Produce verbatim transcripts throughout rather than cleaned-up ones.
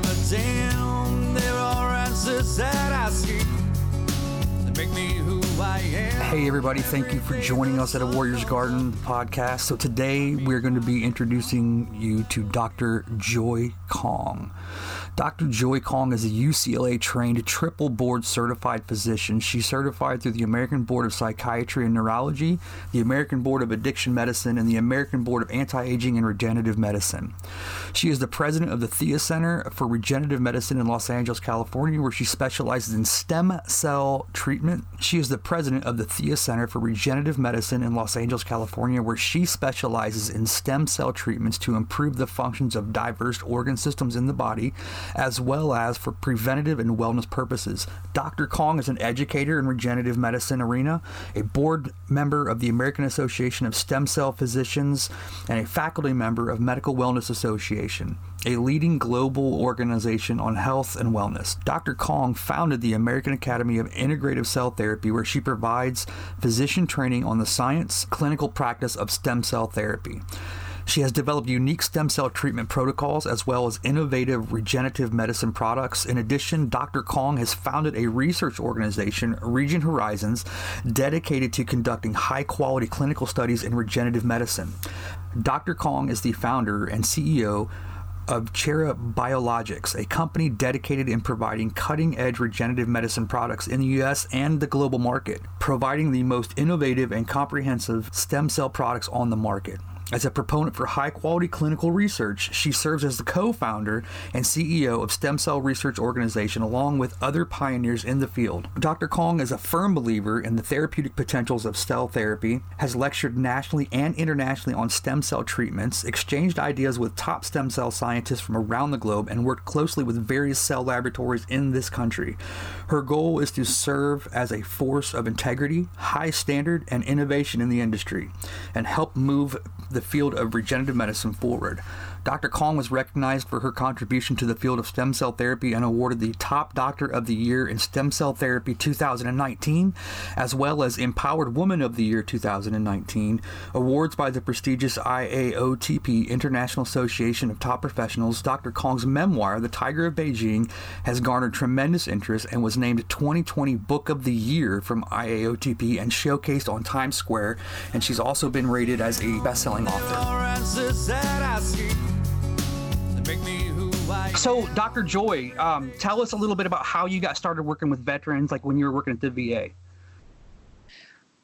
give a damn. There are answers that I see that make me who I am. Hey everybody, thank you for joining us at A Warrior's Garden podcast. So today we're going to be introducing you to Doctor Joy Kong. Doctor Joy Kong is a U C L A-trained, triple board-certified physician. She's certified through the American Board of Psychiatry and Neurology, the American Board of Addiction Medicine, and the American Board of Anti-Aging and Regenerative Medicine. She is the president of the Thea Center for Regenerative Medicine in Los Angeles, California, where she specializes in stem cell treatment. She is the president of the Thea Center for Regenerative Medicine in Los Angeles, California, where she specializes in stem cell treatments to improve the functions of diverse organ systems in the body, as well as for preventative and wellness purposes. Doctor Kong is an educator in regenerative medicine arena, a board member of the American Association of Stem Cell Physicians, and a faculty member of Medical Wellness Association, a leading global organization on health and wellness. Doctor Kong founded the American Academy of Integrative Cell Therapy, where she provides physician training on the science, clinical practice of stem cell therapy. She has developed unique stem cell treatment protocols as well as innovative regenerative medicine products. In addition, Doctor Kong has founded a research organization, Regen Horizons, dedicated to conducting high-quality clinical studies in regenerative medicine. Doctor Kong is the founder and C E O of Chara Biologics, a company dedicated in providing cutting-edge regenerative medicine products in the U S and the global market, providing the most innovative and comprehensive stem cell products on the market. As a proponent for high-quality clinical research, she serves as the co-founder and C E O of Stem Cell Research Organization, along with other pioneers in the field. Doctor Kong is a firm believer in the therapeutic potentials of cell therapy, has lectured nationally and internationally on stem cell treatments, exchanged ideas with top stem cell scientists from around the globe, and worked closely with various cell laboratories in this country. Her goal is to serve as a force of integrity, high standard, and innovation in the industry, and help move the field of regenerative medicine forward. Doctor Kong was recognized for her contribution to the field of stem cell therapy and awarded the Top Doctor of the Year in Stem Cell Therapy two thousand nineteen, as well as Empowered Woman of the Year two thousand nineteen, awards by the prestigious I A O T P, International Association of Top Professionals. Doctor Kong's memoir, The Tiger of Beijing, has garnered tremendous interest and was named twenty twenty Book of the Year from I A O T P and showcased on Times Square, and she's also been rated as a best-selling author. So, Doctor Joy, um, tell us a little bit about how you got started working with veterans, like when you were working at the V A.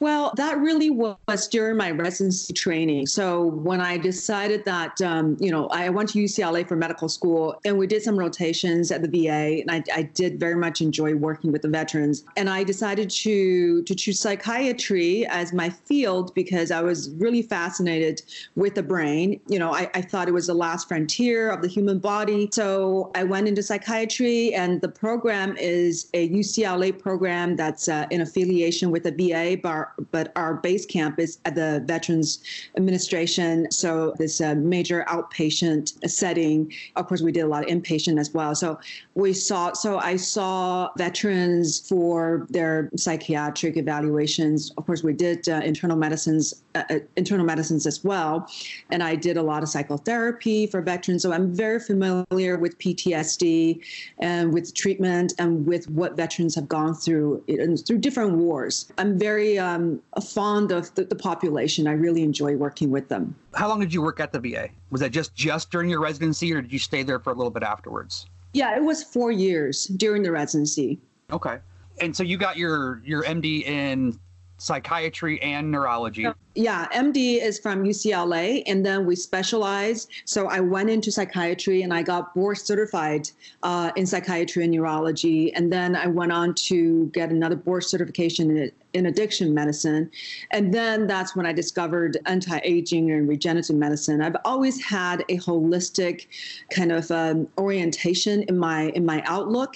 Well, that really was during my residency training. So when I decided that, um, you know, I went to U C L A for medical school, and we did some rotations at the V A, and I, I did very much enjoy working with the veterans. And I decided to to choose psychiatry as my field because I was really fascinated with the brain. You know, I, I thought it was the last frontier of the human body. So I went into psychiatry, and the program is a U C L A program that's uh, in affiliation with the V A, but but our base camp is at the Veterans Administration. So this uh, major outpatient setting. Of course, we did a lot of inpatient as well. So we saw, so I saw veterans for their psychiatric evaluations. Of course, we did uh, internal medicines, uh, uh, internal medicines as well. And I did a lot of psychotherapy for veterans. So I'm very familiar with P T S D and with treatment and with what veterans have gone through and through different wars. I'm very uh, Um, fond of the, the population. I really enjoy working with them. How long did you work at the V A? Was that just, just during your residency, or did you stay there for a little bit afterwards? Yeah, it was four years during the residency. Okay. And so you got your, your M D in psychiatry and neurology. Yeah, M D is from U C L A, and then we specialize. So I went into psychiatry, and I got board certified uh, in psychiatry and neurology, and then I went on to get another board certification in, in addiction medicine, and then that's when I discovered anti-aging and regenerative medicine. I've always had a holistic kind of um, orientation in my in my outlook.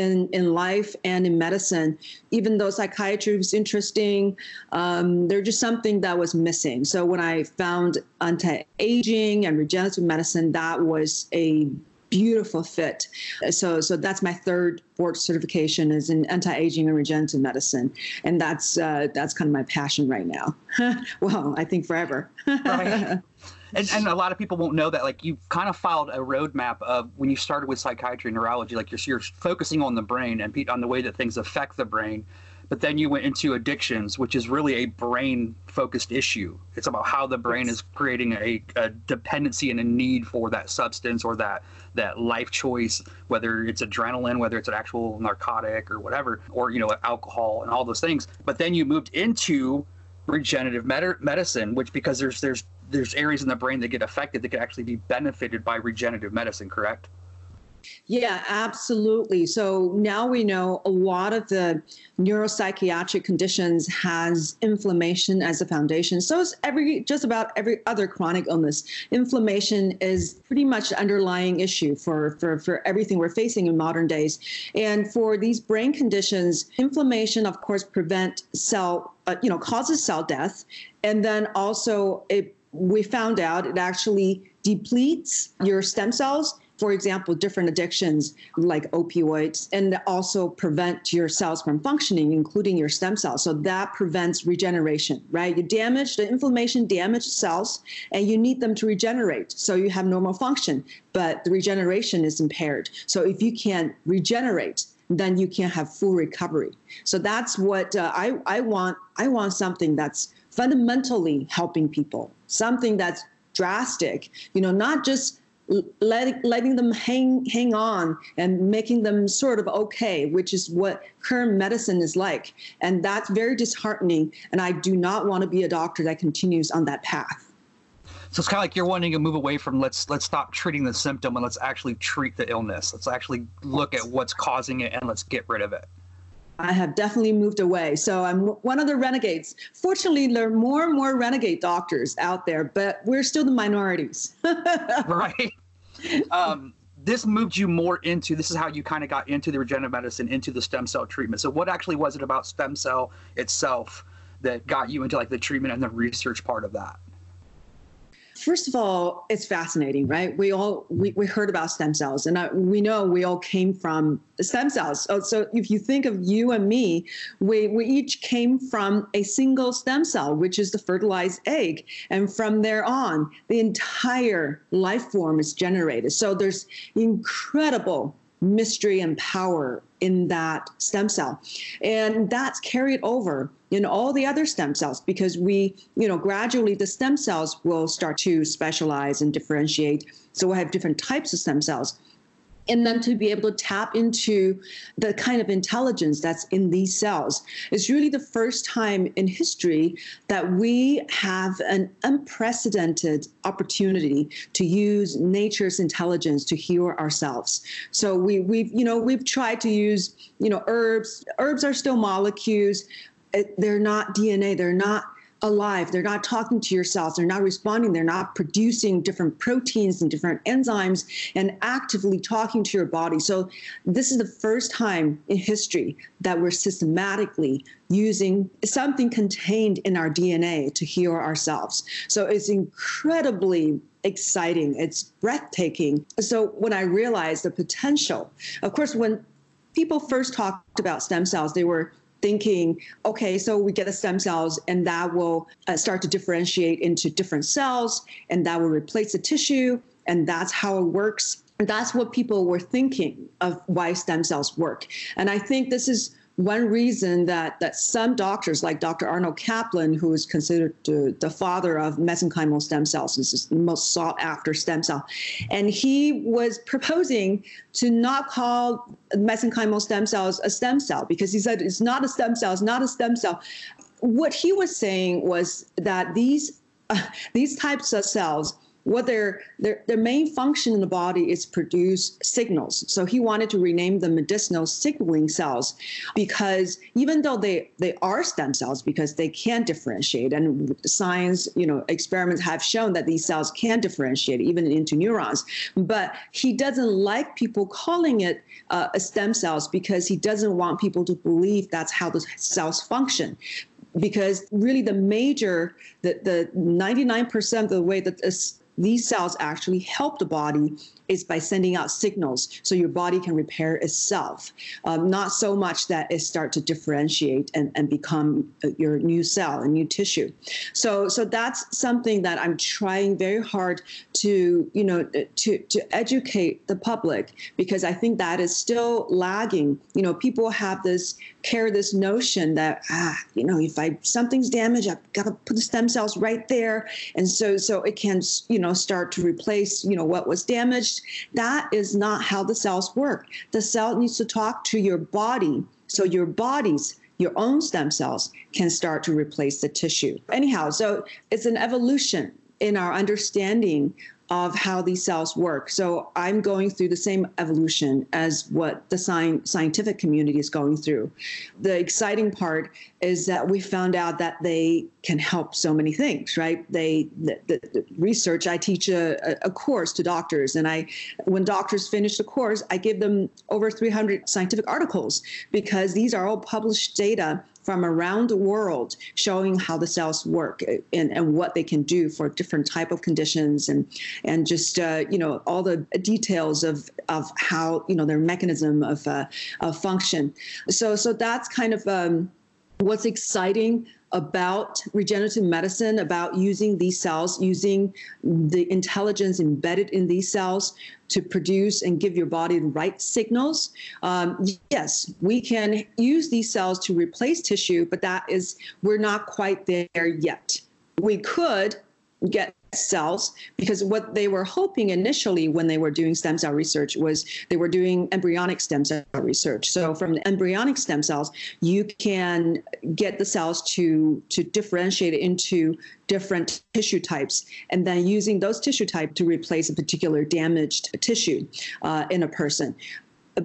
In, in life and in medicine, even though psychiatry was interesting, um, there's just something that was missing. So when I found anti-aging and regenerative medicine, that was a beautiful fit. So so that's my third board certification is in anti-aging and regenerative medicine. And that's uh, that's kind of my passion right now. Well, I think forever. Right. And, and a lot of people won't know that, like, you've kind of followed a roadmap of when you started with psychiatry and neurology, like you're, you're focusing on the brain and on the way that things affect the brain. But then you went into addictions, which is really a brain-focused issue. It's about how the brain is creating a, a dependency and a need for that substance or that that life choice, whether it's adrenaline, whether it's an actual narcotic or whatever, or, you know, alcohol and all those things. But then you moved into regenerative med- medicine, which because there's there's there's areas in the brain that get affected that could actually be benefited by regenerative medicine, correct? Yeah, absolutely. So now we know a lot of the neuropsychiatric conditions has inflammation as a foundation. So is every, just about every other chronic illness. Inflammation is pretty much the underlying issue for, for, for everything we're facing in modern days. And for these brain conditions, inflammation, of course, prevent cell, uh, you know, causes cell death. And then also it, we found out it actually depletes your stem cells. For example, different addictions like opioids, and also prevent your cells from functioning, including your stem cells. So that prevents regeneration, right? You damage, the inflammation damages cells, and you need them to regenerate. So you have normal function, but the regeneration is impaired. So if you can't regenerate, then you can't have full recovery. So that's what uh, I, I want. I want something that's fundamentally helping people, something that's drastic, you know, not just Letting, letting them hang hang on and making them sort of okay, which is what current medicine is like. And that's very disheartening. And I do not want to be a doctor that continues on that path. So it's kind of like you're wanting to move away from let's let's stop treating the symptom and let's actually treat the illness. Let's actually look at what's causing it and let's get rid of it. I have definitely moved away. So I'm one of the renegades. Fortunately, there are more and more renegade doctors out there, but we're still the minorities. Right. Um, this moved you more into, this is how you kind of got into the regenerative medicine, into the stem cell treatment. So what actually was it about stem cell itself that got you into like the treatment and the research part of that? First of all, it's fascinating, right? We all, we, we heard about stem cells and I, we know we all came from stem cells. So, so if you think of you and me, we, we each came from a single stem cell, which is the fertilized egg. And from there on, the entire life form is generated. So there's incredible mystery and power in that stem cell. And that's carried over in all the other stem cells because we, you know, gradually the stem cells will start to specialize and differentiate. So we'll have different types of stem cells. And then to be able to tap into the kind of intelligence that's in these cells is really the first time in history that we have an unprecedented opportunity to use nature's intelligence to heal ourselves. So we, we've, you know, we've tried to use, you know, herbs. Herbs are still molecules. They're not D N A. They're not alive. They're not talking to your cells. They're not responding. They're not producing different proteins and different enzymes and actively talking to your body. So this is the first time in history that we're systematically using something contained in our D N A to heal ourselves. So it's incredibly exciting. It's breathtaking. So when I realized the potential, of course, when people first talked about stem cells, they were thinking, okay, so we get the stem cells and that will uh, start to differentiate into different cells and that will replace the tissue and that's how it works. And that's what people were thinking of why stem cells work. And I think this is one reason that, that some doctors like Doctor Arnold Kaplan, who is considered the, the father of mesenchymal stem cells, this is the most sought after stem cell. And he was proposing to not call mesenchymal stem cells a stem cell because he said, it's not a stem cell, it's not a stem cell. What he was saying was that these, uh, these types of cells, what their, their, their main function in the body is produce signals. So he wanted to rename them medicinal signaling cells because even though they, they are stem cells because they can differentiate and science, you know, experiments have shown that these cells can differentiate even into neurons, but he doesn't like people calling it uh, a stem cells because he doesn't want people to believe that's how the cells function. Because really the major, the ninety-nine percent of the way that a these cells actually help the body is by sending out signals so your body can repair itself, um, not so much that it starts to differentiate and, and become your new cell and new tissue. So, so that's something that I'm trying very hard to, you know, to, to educate the public, because I think that is still lagging. You know, people have this, carry this notion that, ah, you know, if I, something's damaged, I've got to put the stem cells right there. And so, so it can, you know, start to replace, you know, what was damaged. That is not how the cells work. The cell needs to talk to your body, so your body's, your own stem cells can start to replace the tissue. Anyhow, so it's an evolution in our understanding of how these cells work. So I'm going through the same evolution as what the sci- scientific community is going through. The exciting part is that we found out that they can help so many things, right? They, the, the, the research, I teach a, a course to doctors, and I, when doctors finish the course, I give them over three hundred scientific articles, because these are all published data from around the world showing how the cells work and, and what they can do for different type of conditions, and and just uh, you know, all the details of of how, you know, their mechanism of uh, of function. So so that's kind of um, what's exciting about regenerative medicine, about using these cells, using the intelligence embedded in these cells to produce and give your body the right signals. Um, yes, we can use these cells to replace tissue, but that is, we're not quite there yet. We could get cells, because what they were hoping initially when they were doing stem cell research was they were doing embryonic stem cell research. So from the embryonic stem cells, you can get the cells to, to differentiate into different tissue types, and then using those tissue types to replace a particular damaged tissue uh, in a person.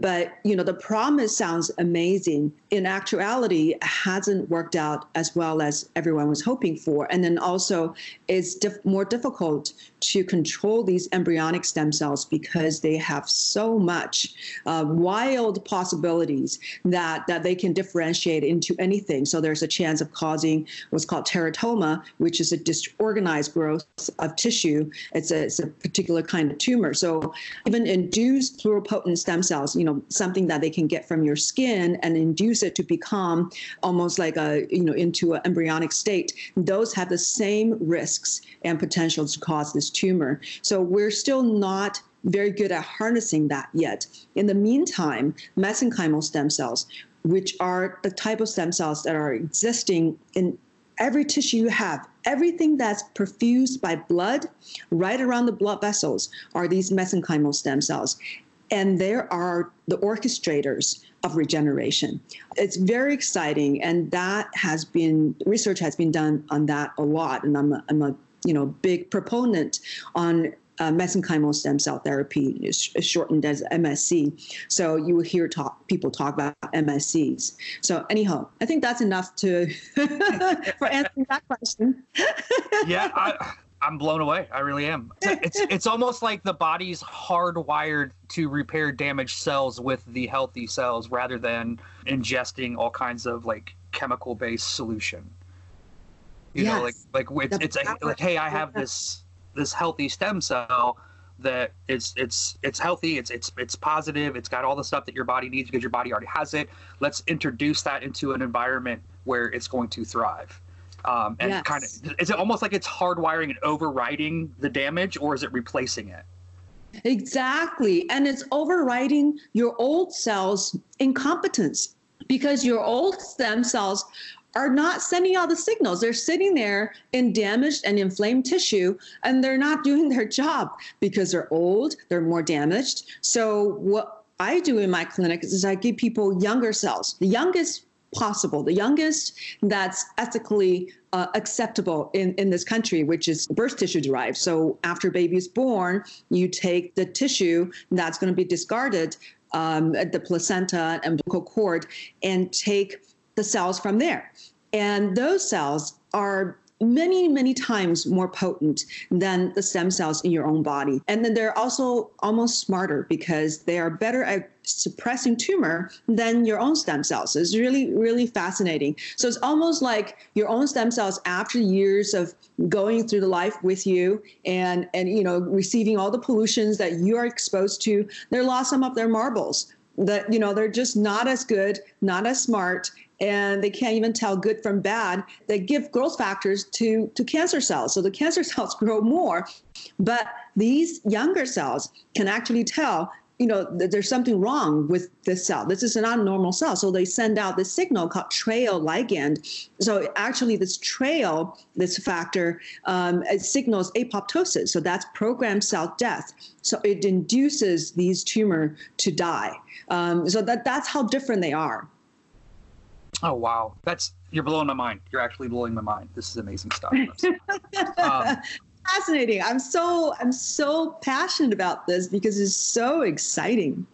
But, you know, the promise sounds amazing. In actuality, it hasn't worked out as well as everyone was hoping for. And then also, it's diff- more difficult to control these embryonic stem cells, because they have so much uh, wild possibilities that, that they can differentiate into anything. So there's a chance of causing what's called teratoma, which is a disorganized growth of tissue. It's a, it's a particular kind of tumor. So even induced pluripotent stem cells, you know, something that they can get from your skin and induce it to become almost like a, you know, into an embryonic state, those have the same risks and potentials to cause this tumor. So we're still not very good at harnessing that yet. In the meantime, mesenchymal stem cells, which are the type of stem cells that are existing in every tissue you have, everything that's perfused by blood, right around the blood vessels, are these mesenchymal stem cells. And there are the orchestrators of regeneration. It's very exciting, and that has been, research has been done on that a lot, and I'm a, I'm a you know, big proponent on uh, mesenchymal stem cell therapy, is shortened as M S C. So you will hear talk, people talk about M S Cs. So anyhow, I think that's enough to for answering that question. Yeah, I, I'm blown away. I really am. It's, it's almost like the body's hardwired to repair damaged cells with the healthy cells, rather than ingesting all kinds of like chemical-based solution. You yes. know, like like it's, it's a, like, hey, I have this this healthy stem cell that it's it's it's healthy, it's it's it's positive, it's got all the stuff that your body needs because your body already has it. Let's introduce that into an environment where it's going to thrive. Um, and yes. kind of, is it almost like it's hardwiring and overriding the damage, or is it replacing it? Exactly, and it's overriding your old cells' incompetence, because your old stem cells are not sending out the signals. They're sitting there in damaged and inflamed tissue, and they're not doing their job because they're old, they're more damaged. So what I do in my clinic is I give people younger cells, the youngest possible, the youngest that's ethically Uh, acceptable in, in this country, which is birth tissue derived. So after baby is born, you take the tissue that's going to be discarded, um, the placenta and umbilical cord, and take the cells from there. And those cells are many, many times more potent than the stem cells in your own body. And then they're also almost smarter because they are better at suppressing tumor than your own stem cells. So it's really, really fascinating. So it's almost like your own stem cells, after years of going through the life with you and, and you know, receiving all the pollutions that you are exposed to, they're lost some of their marbles. That, you know, they're just not as good, not as smart, and they can't even tell good from bad. They give growth factors to, to cancer cells. So the cancer cells grow more, but these younger cells can actually tell, you know, that there's something wrong with this cell. This is an abnormal cell. So they send out this signal called trail ligand. So actually this trail, this factor, um, it signals apoptosis. So that's programmed cell death. So it induces these tumors to die. Um, so that, that's how different they are. Oh, wow. That's, you're blowing my mind. You're actually blowing my mind. This is amazing stuff. um, Fascinating. I'm so I'm so passionate about this because it's so exciting.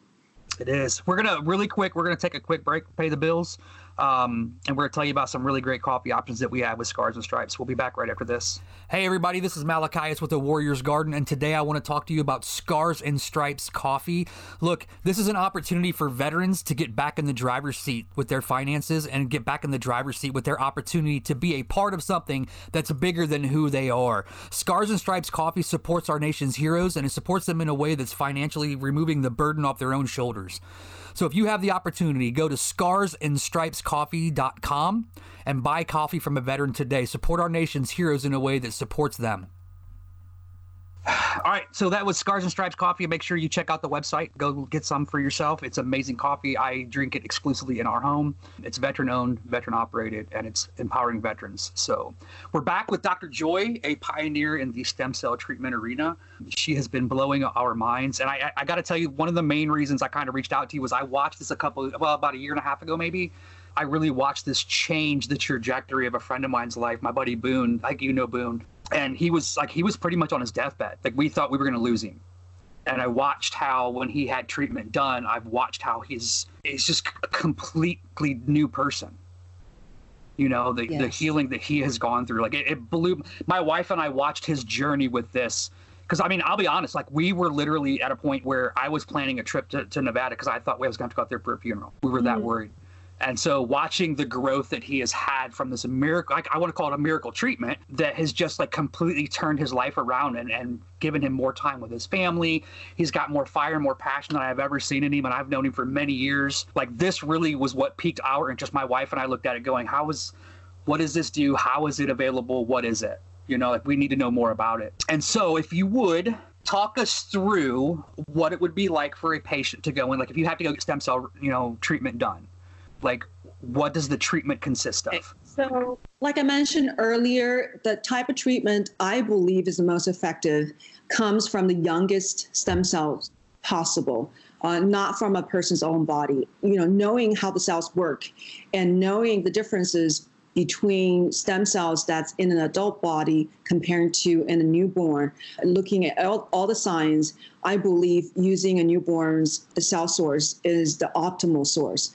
It is. We're gonna really quick. We're gonna take a quick break, pay the bills, um, and we're gonna tell you about some really great coffee options that we have with Scars and Stripes. We'll be back right after this. Hey everybody, this is Malachias with A Warrior's Garden, and today I want to talk to you about Scars and Stripes Coffee. Look, this is an opportunity for veterans to get back in the driver's seat with their finances and get back in the driver's seat with their opportunity to be a part of something that's bigger than who they are. Scars and Stripes Coffee supports our nation's heroes, and it supports them in a way that's financially removing the burden off their own shoulders. So if you have the opportunity, go to scars and stripes coffee dot com and buy coffee from a veteran today. Support our nation's heroes in a way that supports them. All right, so that was Scars and Stripes Coffee. Make sure you check out the website. Go get some for yourself. It's amazing coffee. I drink it exclusively in our home. It's veteran-owned, veteran-operated, and it's empowering veterans. So we're back with Doctor Joy, a pioneer in the stem cell treatment arena. She has been blowing our minds. And I, I got to tell you, one of the main reasons I kind of reached out to you was I watched this a couple, well, about a year and a half ago maybe. I really watched this change the trajectory of a friend of mine's life, my buddy Boone, like you know Boone. And he was like, he was pretty much on his deathbed. Like we thought we were going to lose him. And I watched how, when he had treatment done, I've watched how he's, he's just a completely new person. You know, the, yes. the healing that he has gone through, like it, it blew my wife and I watched his journey with this. Cause I mean, I'll be honest, like we were literally at a point where I was planning a trip to, to Nevada. Cause I thought we was going to have to go out there for a funeral. We were mm-hmm. that worried. And so watching the growth that he has had from this miracle, I, I want to call it a miracle treatment that has just like completely turned his life around and, and given him more time with his family. He's got more fire and more passion than I've ever seen in him. And I've known him for many years. Like this really was what piqued our interest. My wife and I looked at it going, how is, what does this do? How is it available? What is it? You know, like we need to know more about it. And so if you would talk us through what it would be like for a patient to go in, like if you have to go get stem cell, you know, treatment done. Like, what does the treatment consist of? So, like I mentioned earlier, the type of treatment I believe is the most effective comes from the youngest stem cells possible, uh, not from a person's own body. You know, knowing how the cells work and knowing the differences between stem cells that's in an adult body compared to in a newborn, looking at all, all the signs, I believe using a newborn's cell source is the optimal source.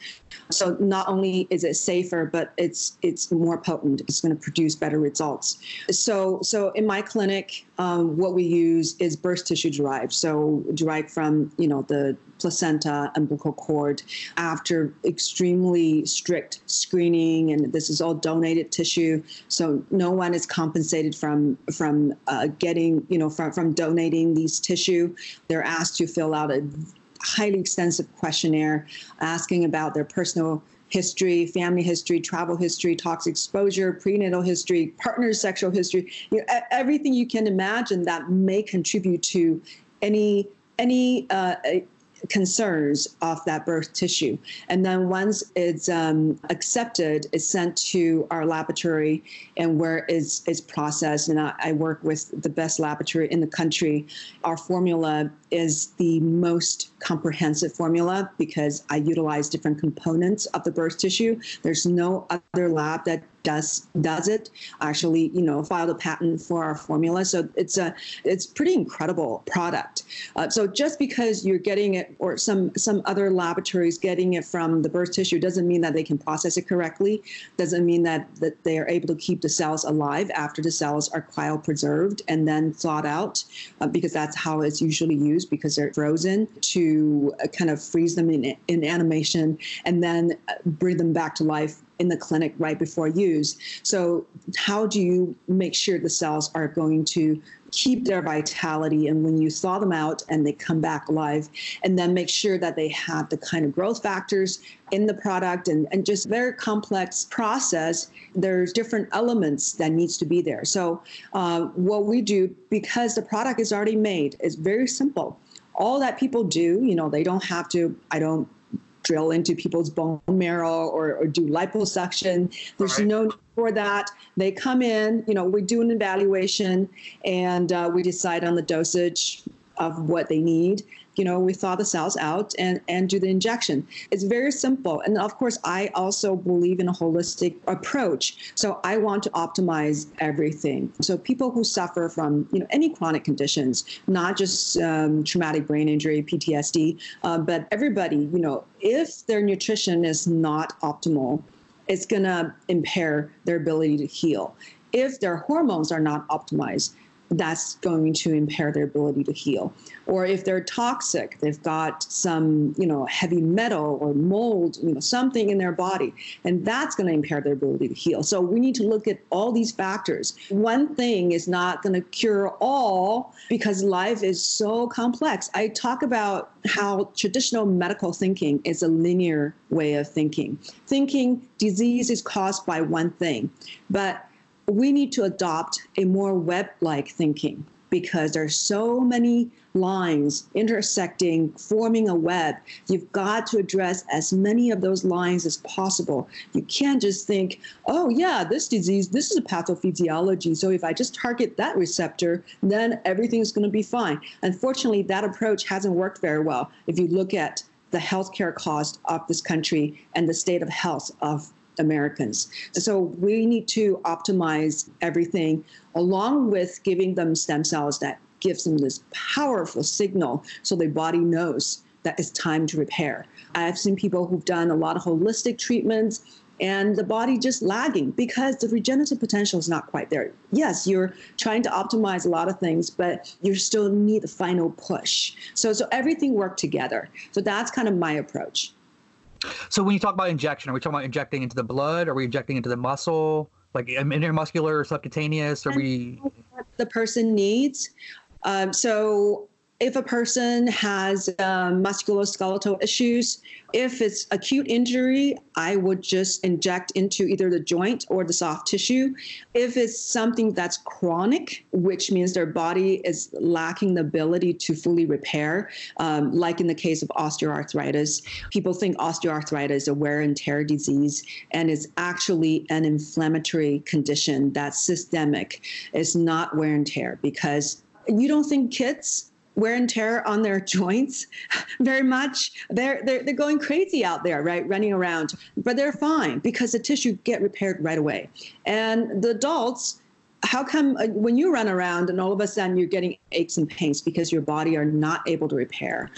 So not only is it safer, but it's it's more potent. It's going to produce better results. So so in my clinic, um, what we use is birth tissue derived. So derived from, you know, the placenta, umbilical cord, after extremely strict screening, and this is all donated tissue. So no one is compensated from from uh, getting, you know, from, from donating these tissue. They're asked to fill out a highly extensive questionnaire asking about their personal history, family history, travel history, toxic exposure, prenatal history, partner sexual history, you know, everything you can imagine that may contribute to any any uh, concerns of that birth tissue. And then once it's um, accepted, it's sent to our laboratory and where it's, it's processed. And I, I work with the best laboratory in the country. Our formula is the most comprehensive formula because I utilize different components of the birth tissue. There's no other lab that does does it. Actually, you know, filed a patent for our formula, so it's a it's pretty incredible product. Uh, so just because you're getting it, or some some other laboratories getting it from the birth tissue, doesn't mean that they can process it correctly. Doesn't mean that that they are able to keep the cells alive after the cells are cryopreserved and then thawed out, uh, because that's how it's usually used, because they're frozen to uh, kind of freeze them in in animation and then bring them back to life in the clinic right before use. So how do you make sure the cells are going to keep their vitality, and when you thaw them out and they come back alive, and then make sure that they have the kind of growth factors in the product, and, and just very complex process. There's different elements that needs to be there. So uh, what we do, because the product is already made, is very simple. All that people do, you know, they don't have to, I don't drill into people's bone marrow or, or do liposuction. There's right. no need for that. They come in, you know, we do an evaluation, and uh, we decide on the dosage of what they need. You know, we thaw the cells out and, and do the injection. It's very simple. And of course, I also believe in a holistic approach. So I want to optimize everything. So people who suffer from, you know, any chronic conditions, not just um, traumatic brain injury, P T S D, uh, but everybody, you know, if their nutrition is not optimal, it's going to impair their ability to heal. If their hormones are not optimized, that's going to impair their ability to heal. Or if they're toxic, they've got some, you know, heavy metal or mold, you know, something in their body, and that's going to impair their ability to heal. So we need to look at all these factors. One thing is not going to cure all, because life is so complex. I talk about how traditional medical thinking is a linear way of thinking. Thinking disease is caused by one thing, but we need to adopt a more web-like thinking, because there's so many lines intersecting, forming a web. You've got to address as many of those lines as possible. You can't just think, oh yeah, this disease, this is a pathophysiology, so if I just target that receptor, then everything's going to be fine. Unfortunately, that approach hasn't worked very well if you look at the healthcare cost of this country and the state of health of Americans. So we need to optimize everything, along with giving them stem cells that gives them this powerful signal so their body knows that it's time to repair. I've seen people who've done a lot of holistic treatments and the body just lagging because the regenerative potential is not quite there. Yes, you're trying to optimize a lot of things, but you still need the final push. So, so everything worked together. So that's kind of my approach. So when you talk about injection, are we talking about injecting into the blood? Are we injecting into the muscle, like intramuscular or subcutaneous? Are we? What the person needs. Um, so if a person has um, musculoskeletal issues, if it's acute injury, I would just inject into either the joint or the soft tissue. If it's something that's chronic, which means their body is lacking the ability to fully repair, um, like in the case of osteoarthritis, people think osteoarthritis is a wear and tear disease, and it's actually an inflammatory condition that's systemic. It's not wear and tear, because you don't think kids wear and tear on their joints very much. They're, they're, they're going crazy out there, right, running around. But they're fine because the tissue get repaired right away. And the adults, how come uh, when you run around and all of a sudden you're getting aches and pains because your body are not able to repair,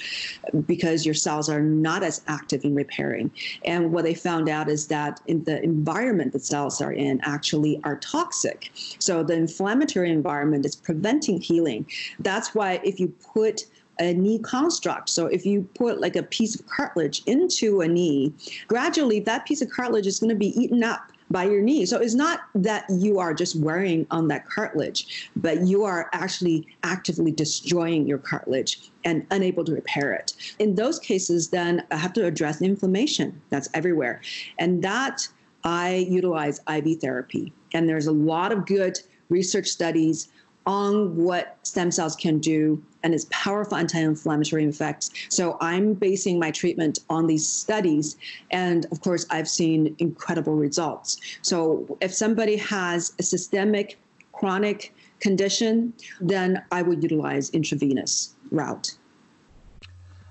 because your cells are not as active in repairing? And what they found out is that in the environment the cells are in actually are toxic. So the inflammatory environment is preventing healing. That's why if you put a knee construct, so if you put like a piece of cartilage into a knee, gradually that piece of cartilage is going to be eaten up by your knee. So it's not that you are just wearing on that cartilage, but you are actually actively destroying your cartilage and unable to repair it. In those cases, then I have to address inflammation that's everywhere. And that I utilize I V therapy. And there's a lot of good research studies on what stem cells can do and its powerful anti-inflammatory effects. So I'm basing my treatment on these studies. And of course, I've seen incredible results. So if somebody has a systemic chronic condition, then I would utilize intravenous route.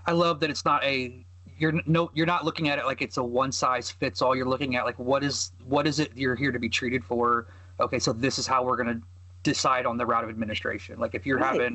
I love that it's not a, you're no, you're not looking at it like it's a one size fits all. You're looking at like, what is, what is it you're here to be treated for? Okay, so this is how we're going to decide on the route of administration. Like if you're right. having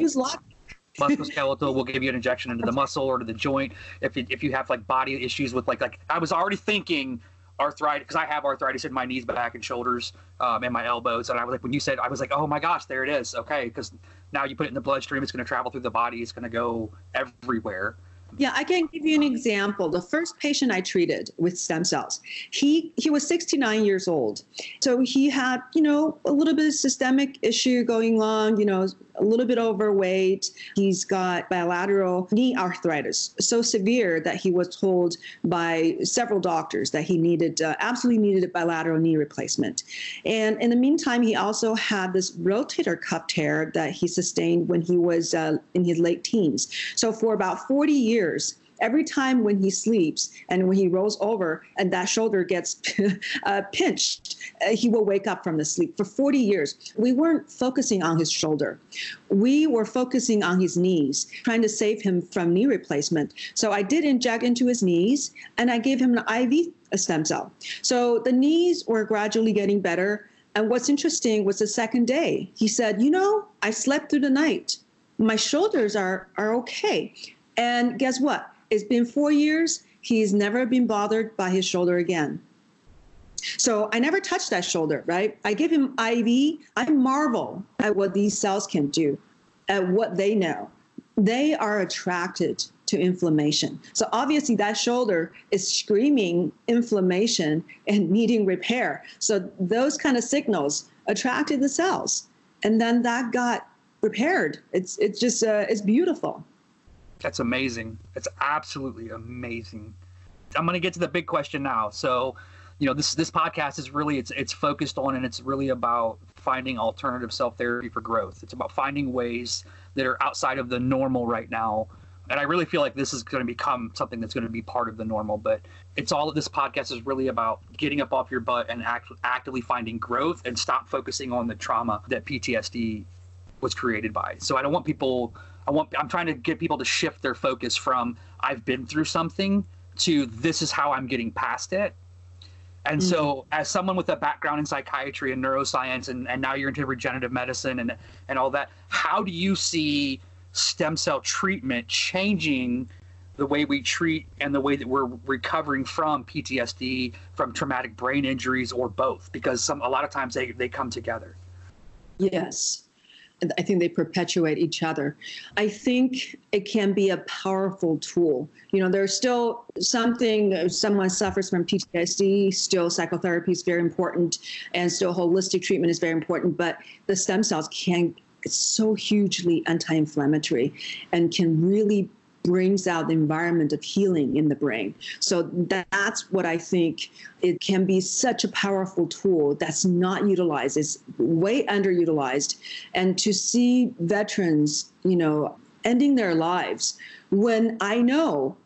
musculoskeletal, we'll give you an injection into the muscle or to the joint. If you, if you have like body issues with like, like I was already thinking arthritis, because I have arthritis in my knees, back, and shoulders, um, and my elbows. And I was like, when you said, I was like, oh my gosh, there it is. Okay, because now you put it in the bloodstream, it's going to travel through the body, it's going to go everywhere. Yeah, I can give you an example. The first patient I treated with stem cells, he, he was sixty-nine years old. So he had, you know, a little bit of systemic issue going on, you know, a little bit overweight. He's got bilateral knee arthritis, so severe that he was told by several doctors that he needed, uh, absolutely needed a bilateral knee replacement. And in the meantime, he also had this rotator cuff tear that he sustained when he was uh, in his late teens. So for about forty years, every time when he sleeps and when he rolls over and that shoulder gets uh, pinched, uh, he will wake up from the sleep. For forty years, we weren't focusing on his shoulder. We were focusing on his knees, trying to save him from knee replacement. So I did inject into his knees, and I gave him an I V stem cell. So the knees were gradually getting better. And what's interesting was the second day, he said, you know, I slept through the night. My shoulders are, are okay. And guess what? It's been four years. He's never been bothered by his shoulder again. So I never touched that shoulder, right? I give him I V. I marvel at what these cells can do, at what they know. They are attracted to inflammation. So obviously that shoulder is screaming inflammation and needing repair. So those kind of signals attracted the cells. And then that got repaired. It's, it's just, uh, it's beautiful. That's amazing. That's absolutely amazing. I'm going to get to the big question now. So, you know, this this podcast is really, it's it's focused on, and it's really about finding alternative cell therapy for growth. It's about finding ways that are outside of the normal right now. And I really feel like this is going to become something that's going to be part of the normal, but it's all of this podcast is really about getting up off your butt and act, actively finding growth and stop focusing on the trauma that P T S D was created by. So I don't want people... I want, I'm trying to get people to shift their focus from I've been through something to this is how I'm getting past it. And mm-hmm. so as someone with a background in psychiatry and neuroscience, and, and now you're into regenerative medicine and, and all that, how do you see stem cell treatment changing the way we treat and the way that we're recovering from P T S D, from traumatic brain injuries, or both? Because some, a lot of times they, they come together. Yes. I think they perpetuate each other. I think it can be a powerful tool. You know, there's still something, someone suffers from P T S D, still psychotherapy is very important, and still holistic treatment is very important, but the stem cells can, it's so hugely anti-inflammatory and can really brings out the environment of healing in the brain. So that's what I think, it can be such a powerful tool that's not utilized. It's way underutilized. And to see veterans, you know, ending their lives when I know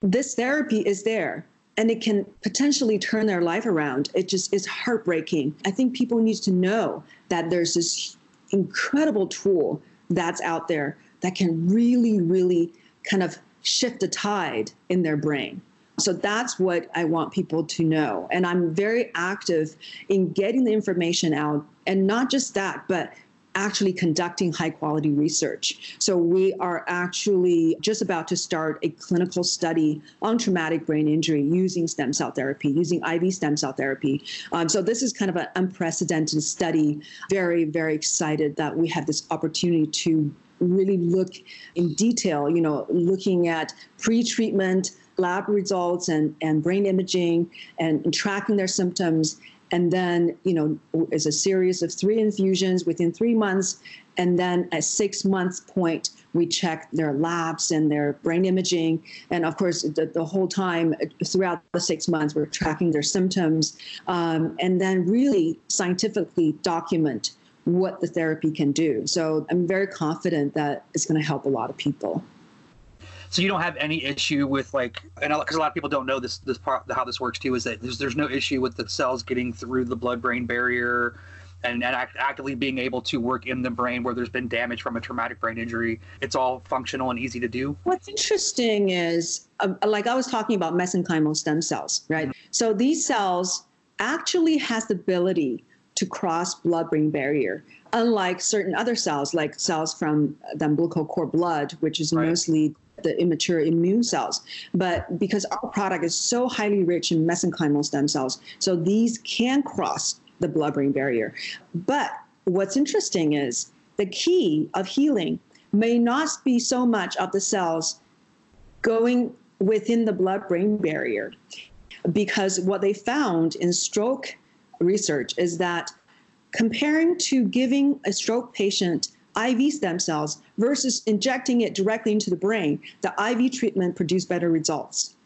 this therapy is there and it can potentially turn their life around, it just is heartbreaking. I think people need to know that there's this incredible tool that's out there that can really, really kind of shift the tide in their brain. So that's what I want people to know. And I'm very active in getting the information out, and not just that, but actually conducting high quality research. So we are actually just about to start a clinical study on traumatic brain injury using stem cell therapy, using I V stem cell therapy. Um, so this is kind of an unprecedented study. Very, very excited that we have this opportunity to really look in detail, you know, looking at pre-treatment, lab results, and, and brain imaging, and, and tracking their symptoms. And then, you know, is a series of three infusions within three months. And then at six months point, we check their labs and their brain imaging. And of course, the, the whole time throughout the six months, we're tracking their symptoms. Um, and then really scientifically document what the therapy can do. So I'm very confident that it's going to help a lot of people. So you don't have any issue with like, and because a lot of people don't know this, this part, how this works too, is that there's, there's no issue with the cells getting through the blood-brain barrier and, and act actively being able to work in the brain where there's been damage from a traumatic brain injury. It's all functional and easy to do. What's interesting is, uh, like I was talking about mesenchymal stem cells, right? Mm-hmm. So these cells actually has the ability to cross blood-brain barrier, unlike certain other cells, like cells from the umbilical cord blood, which is right. mostly the immature immune cells. But because our product is so highly rich in mesenchymal stem cells, so these can cross the blood-brain barrier. But what's interesting is the key of healing may not be so much of the cells going within the blood-brain barrier, because what they found in stroke research is that comparing to giving a stroke patient I V stem cells versus injecting it directly into the brain, the I V treatment produced better results.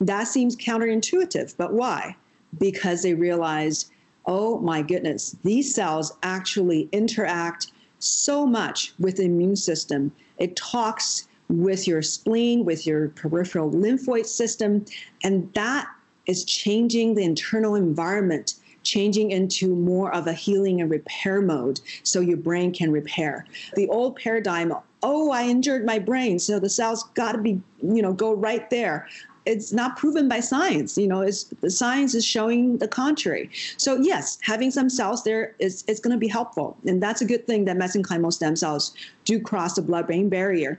That seems counterintuitive, but why? Because they realized, oh my goodness, these cells actually interact so much with the immune system. It talks with your spleen, with your peripheral lymphoid system, and that is changing the internal environment, changing into more of a healing and repair mode so your brain can repair. The old paradigm, oh, I injured my brain, so the cells got to be, you know, go right there. It's not proven by science. You know, it's, the science is showing the contrary. So yes, having some cells there is it's going to be helpful. And that's a good thing that mesenchymal stem cells do cross the blood-brain barrier.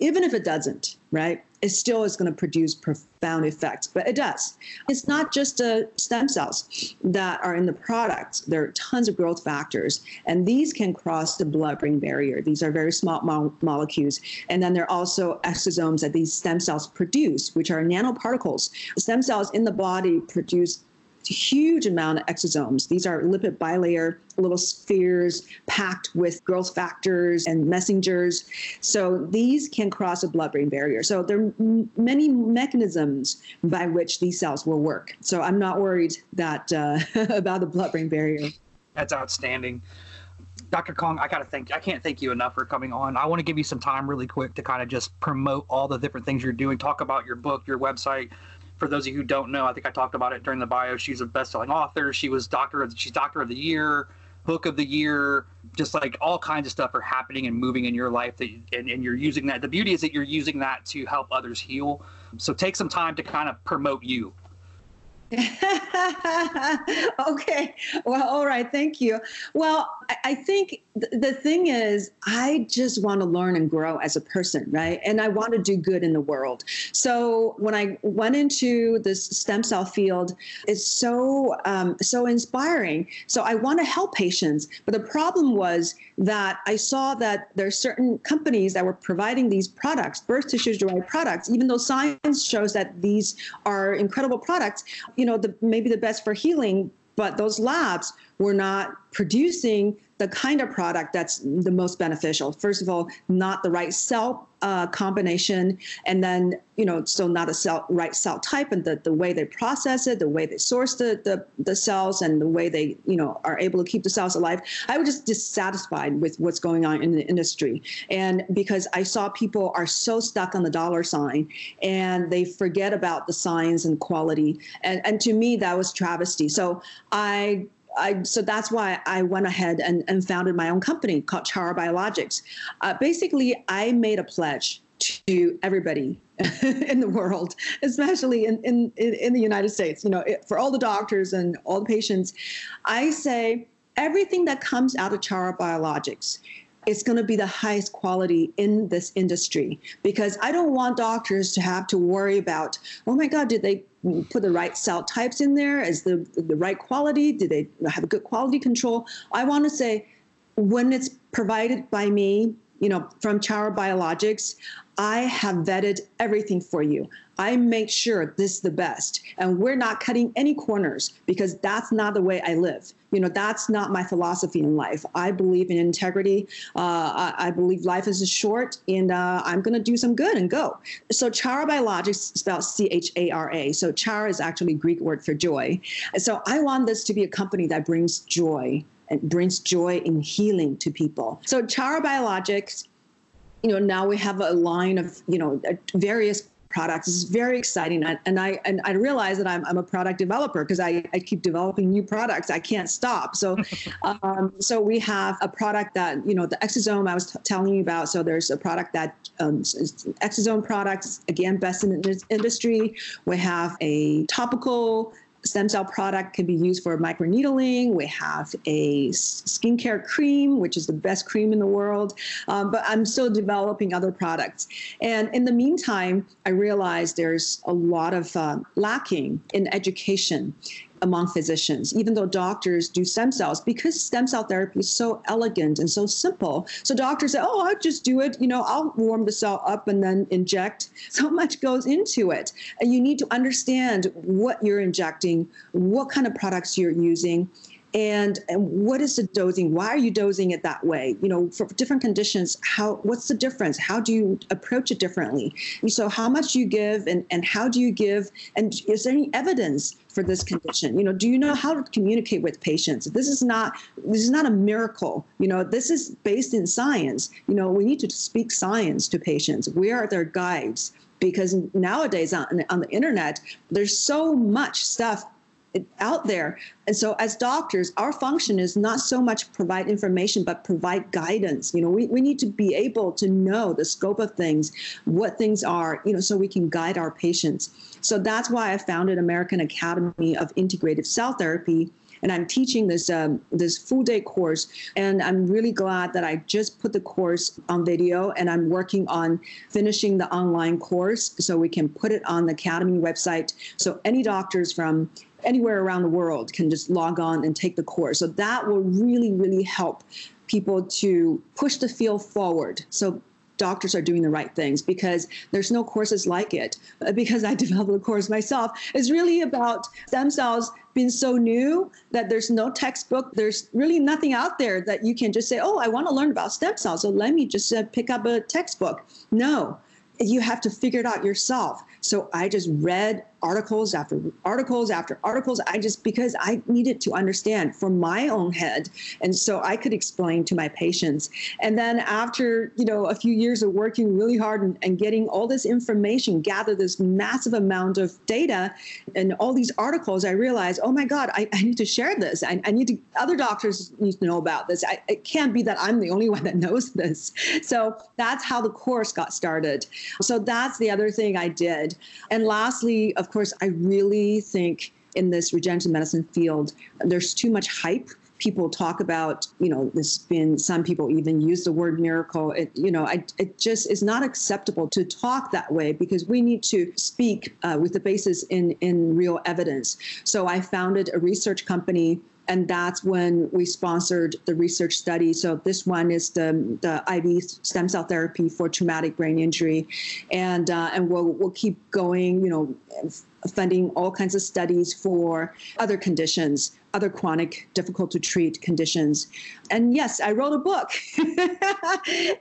Even if it doesn't, right? It still is going to produce profound effects, but it does. It's not just uh, stem cells that are in the product. There are tons of growth factors, and these can cross the blood-brain barrier. These are very small mo molecules. And then there are also exosomes that these stem cells produce, which are nanoparticles. The stem cells in the body produce a huge amount of exosomes. These are lipid bilayer, little spheres packed with growth factors and messengers. So these can cross a blood-brain barrier. So there are many mechanisms by which these cells will work. So I'm not worried that uh, about the blood-brain barrier. That's outstanding. Doctor Kong, I gotta thank I can't thank you enough for coming on. I want to give you some time really quick to kind of just promote all the different things you're doing, talk about your book, your website. For those of you who don't know, I think I talked about it during the bio. She's a best-selling author. She was doctor of she's doctor of the year, book of the year. Just like all kinds of stuff are happening and moving in your life, that and, and you're using that. The beauty is that you're using that to help others heal. So take some time to kind of promote you. Okay. Well, all right. Thank you. Well, I, I think th the thing is, I just want to learn and grow as a person, right? And I want to do good in the world. So when I went into this stem cell field, it's so, um, so inspiring. So I want to help patients. But the problem was that I saw that there are certain companies that were providing these products, birth tissue-derived products, even though science shows that these are incredible products, you know, the, maybe the best for healing, but those labs were not producing the kind of product that's the most beneficial. First of all, not the right cell uh, combination, and then, you know, so not a cell, right cell type, and the, the way they process it, the way they source the, the, the cells, and the way they, you know, are able to keep the cells alive. I was just dissatisfied with what's going on in the industry. And because I saw people are so stuck on the dollar sign, and they forget about the science and quality. And, and to me, that was travesty. So I... I, so that's why I went ahead and, and founded my own company called Chara Biologics. Uh, basically, I made a pledge to everybody in the world, especially in, in, in the United States, you know, it, for all the doctors and all the patients. I say everything that comes out of Chara Biologics, it's going to be the highest quality in this industry, because I don't want doctors to have to worry about, oh my God, did they put the right cell types in there? Is the, the right quality? Do they have good quality control? I want to say when it's provided by me, you know, from Chara Biologics, I have vetted everything for you. I make sure this is the best, and we're not cutting any corners, because that's not the way I live. You know, that's not my philosophy in life. I believe in integrity. Uh, I, I believe life is short, and uh, I'm going to do some good and go. So Chara Biologics spelled C H A R A. So Chara is actually Greek word for joy. And so I want this to be a company that brings joy and brings joy in healing to people. So Chara Biologics, you know, now we have a line of, you know, various products. It's very exciting. I, and I and I realize that I'm, I'm a product developer because I, I keep developing new products. I can't stop. So um, so we have a product that, you know, the exosome I was t telling you about. So there's a product that um, exosome products, again, best in the industry. We have a topical stem cell product can be used for microneedling. We have a skincare cream, which is the best cream in the world. Um, but I'm still developing other products. And in the meantime, I realized there's a lot of uh, lacking in education among physicians, even though doctors do stem cells, because stem cell therapy is so elegant and so simple. So doctors say, oh, I'll just do it. You know, I'll warm the cell up and then inject. So much goes into it. And you need to understand what you're injecting, what kind of products you're using, and, and what is the dosing? Why are you dosing it that way? You know, for different conditions, how, what's the difference? How do you approach it differently? And so how much you give and, and how do you give? And is there any evidence for this condition? You know, do you know how to communicate with patients? This is not, this is not a miracle. You know, this is based in science. You know, we need to speak science to patients. We are their guides, because nowadays on, on the internet, there's so much stuff out there. And so as doctors, our function is not so much provide information, but provide guidance. You know, we, we need to be able to know the scope of things, what things are, you know, so we can guide our patients. So that's why I founded American Academy of Integrative Cell Therapy. And I'm teaching this um, this full day course. And I'm really glad that I just put the course on video, and I'm working on finishing the online course so we can put it on the Academy website. So any doctors from anywhere around the world can just log on and take the course. So that will really, really help people to push the field forward. So doctors are doing the right things, because there's no courses like it, because I developed the course myself. It's really about stem cells being so new that there's no textbook. There's really nothing out there that you can just say, oh, I want to learn about stem cells, so let me just uh, pick up a textbook. No. You have to figure it out yourself. So I just read articles after articles after articles. I just, because I needed to understand from my own head. And so I could explain to my patients. And then after, you know, a few years of working really hard and, and getting all this information, gather this massive amount of data and all these articles, I realized, oh my God, I, I need to share this. I, I need to, other doctors need to know about this. I, it can't be that I'm the only one that knows this. So that's how the course got started. So that's the other thing I did. And lastly, of course, I really think in this regenerative medicine field, there's too much hype. People talk about, you know, this been, some people even use the word miracle. It, you know, I, it just is not acceptable to talk that way, because we need to speak uh, with the basis in, in real evidence. So I founded a research company, and that's when we sponsored the research study. So this one is the, the I V stem cell therapy for traumatic brain injury. And uh, and we'll, we'll keep going, you know, funding all kinds of studies for other conditions, other chronic, difficult to treat conditions. And yes, I wrote a book.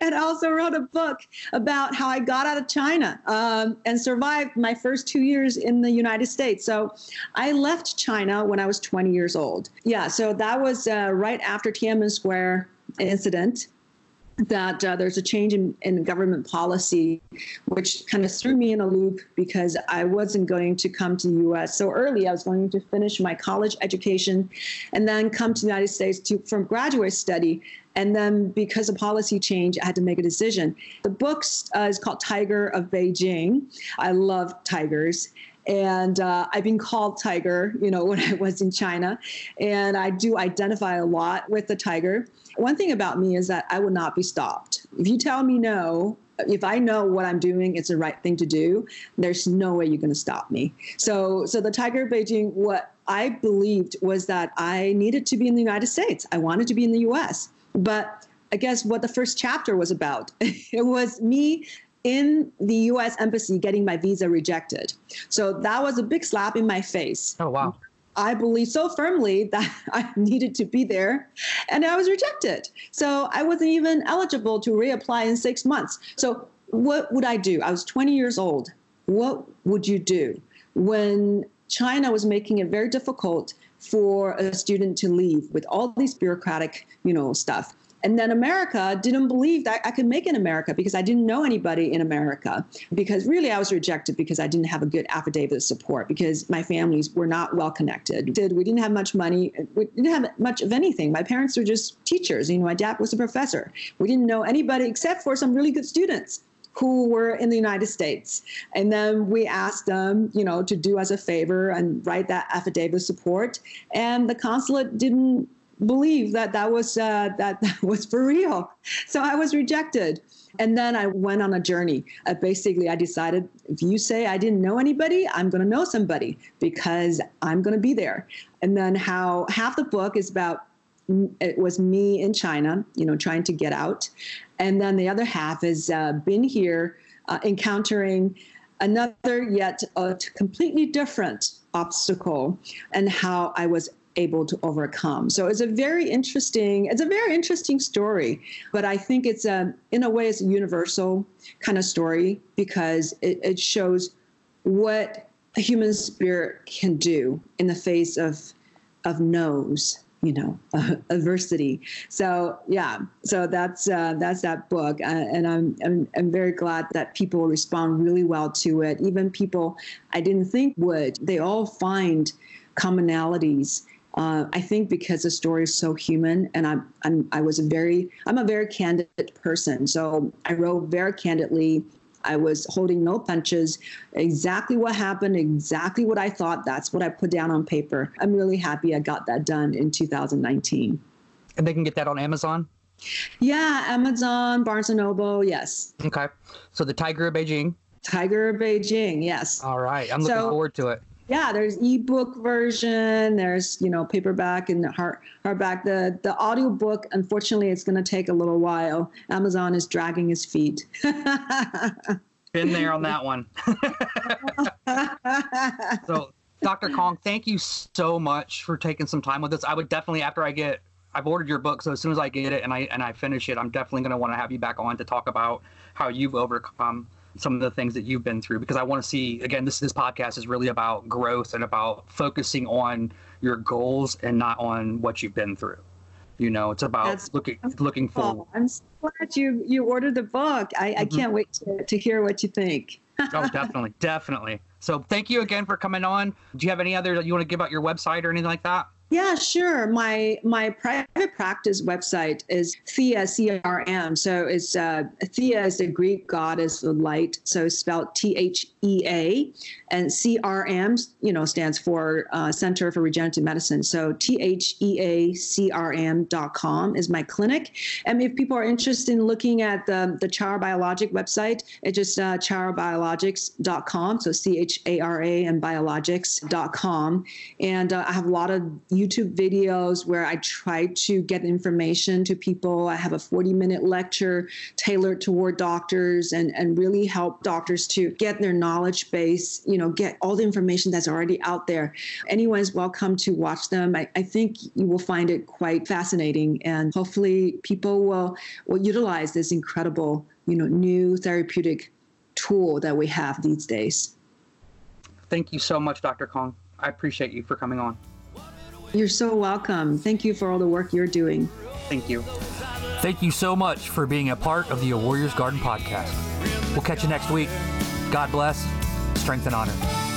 And I also wrote a book about how I got out of China um, and survived my first two years in the United States. So I left China when I was twenty years old. Yeah, so that was uh, right after Tiananmen Square incident, that uh, there's a change in, in government policy, which kind of threw me in a loop, because I wasn't going to come to the U S so early. I was going to finish my college education and then come to the United States to, from graduate study. And then because of policy change, I had to make a decision. The book uh, is called Tiger of Beijing. I love tigers. And uh, I've been called tiger, you know, when I was in China. And I do identify a lot with the tiger. One thing about me is that I will not be stopped. If you tell me no, if I know what I'm doing, it's the right thing to do, there's no way you're going to stop me. So, so the Tiger of Beijing, what I believed was that I needed to be in the United States. I wanted to be in the U S But I guess what the first chapter was about, it was me in the U S embassy getting my visa rejected. So that was a big slap in my face. Oh, wow. I believed so firmly that I needed to be there, and I was rejected. So I wasn't even eligible to reapply in six months. So what would I do? I was twenty years old. What would you do when China was making it very difficult for a student to leave with all these bureaucratic, you know, stuff? And then America didn't believe that I could make it in America because I didn't know anybody in America, because really I was rejected because I didn't have a good affidavit of support, because my families were not well connected. We didn't have much money. We didn't have much of anything. My parents were just teachers. You know, my dad was a professor. We didn't know anybody except for some really good students who were in the United States. And then we asked them, you know, to do us a favor and write that affidavit of support. And the consulate didn't believe that that was uh, that, that was for real. So I was rejected. And then I went on a journey. Uh, basically, I decided, if you say I didn't know anybody, I'm going to know somebody because I'm going to be there. And then how half the book is about, it was me in China, you know, trying to get out. And then the other half is uh, been here, uh, encountering another yet a completely different obstacle and how I was able to overcome. So it's a very interesting, it's a very interesting story, but I think it's a, in a way, it's a universal kind of story because it, it shows what a human spirit can do in the face of, of no's, you know, uh, adversity. So yeah, so that's, uh, that's that book. Uh, and I'm, I'm, I'm very glad that people respond really well to it. Even people I didn't think would, they all find commonalities. Uh, I think because the story is so human, and I'm, I'm, I was a very, I'm a very candid person. So I wrote very candidly. I was holding no punches, exactly what happened, exactly what I thought. That's what I put down on paper. I'm really happy I got that done in two thousand nineteen. And they can get that on Amazon? Yeah, Amazon, Barnes and Noble, yes. Okay. So the Tiger of Beijing. Tiger of Beijing, yes. All right. I'm looking so, forward to it. Yeah, there's ebook version, there's, you know, paperback and hard, hardback. The the audiobook, unfortunately, it's going to take a little while. Amazon is dragging his feet. Been there on that one. So, Doctor Kong, thank you so much for taking some time with us. I would definitely, after I get, I've ordered your book, so as soon as I get it and I and I finish it, I'm definitely going to want to have you back on to talk about how you've overcome some of the things that you've been through, because I want to see, again, this this podcast is really about growth and about focusing on your goals and not on what you've been through. You know, it's about That's looking wonderful. looking forward. I'm so glad you, you ordered the book. I, mm-hmm. I can't wait to, to hear what you think. Oh, definitely. Definitely. So thank you again for coming on. Do you have any other, you want to give out your website or anything like that? Yeah, sure. My my private practice website is Thea, C R M. So it's uh, Thea is the Greek goddess of light. So it's spelled T H E A, and C R M, you know, stands for uh, Center for Regenerative Medicine. So T H E A C R M dot com is my clinic. And if people are interested in looking at the, the Chara Biologic website, it's just uh, chara biologics dot com. So C H A R A and biologics dot com. And uh, I have a lot of YouTube videos where I try to get information to people. I have a forty minute lecture tailored toward doctors and, and really help doctors to get their knowledge base, you know, get all the information that's already out there. Anyone's welcome to watch them. I, I think you will find it quite fascinating, and hopefully people will, will utilize this incredible, you know, new therapeutic tool that we have these days. Thank you so much, Doctor Kong. I appreciate you for coming on. You're so welcome. Thank you for all the work you're doing. Thank you. Thank you so much for being a part of the A Warrior's Garden podcast. We'll catch you next week. God bless. Strength and honor.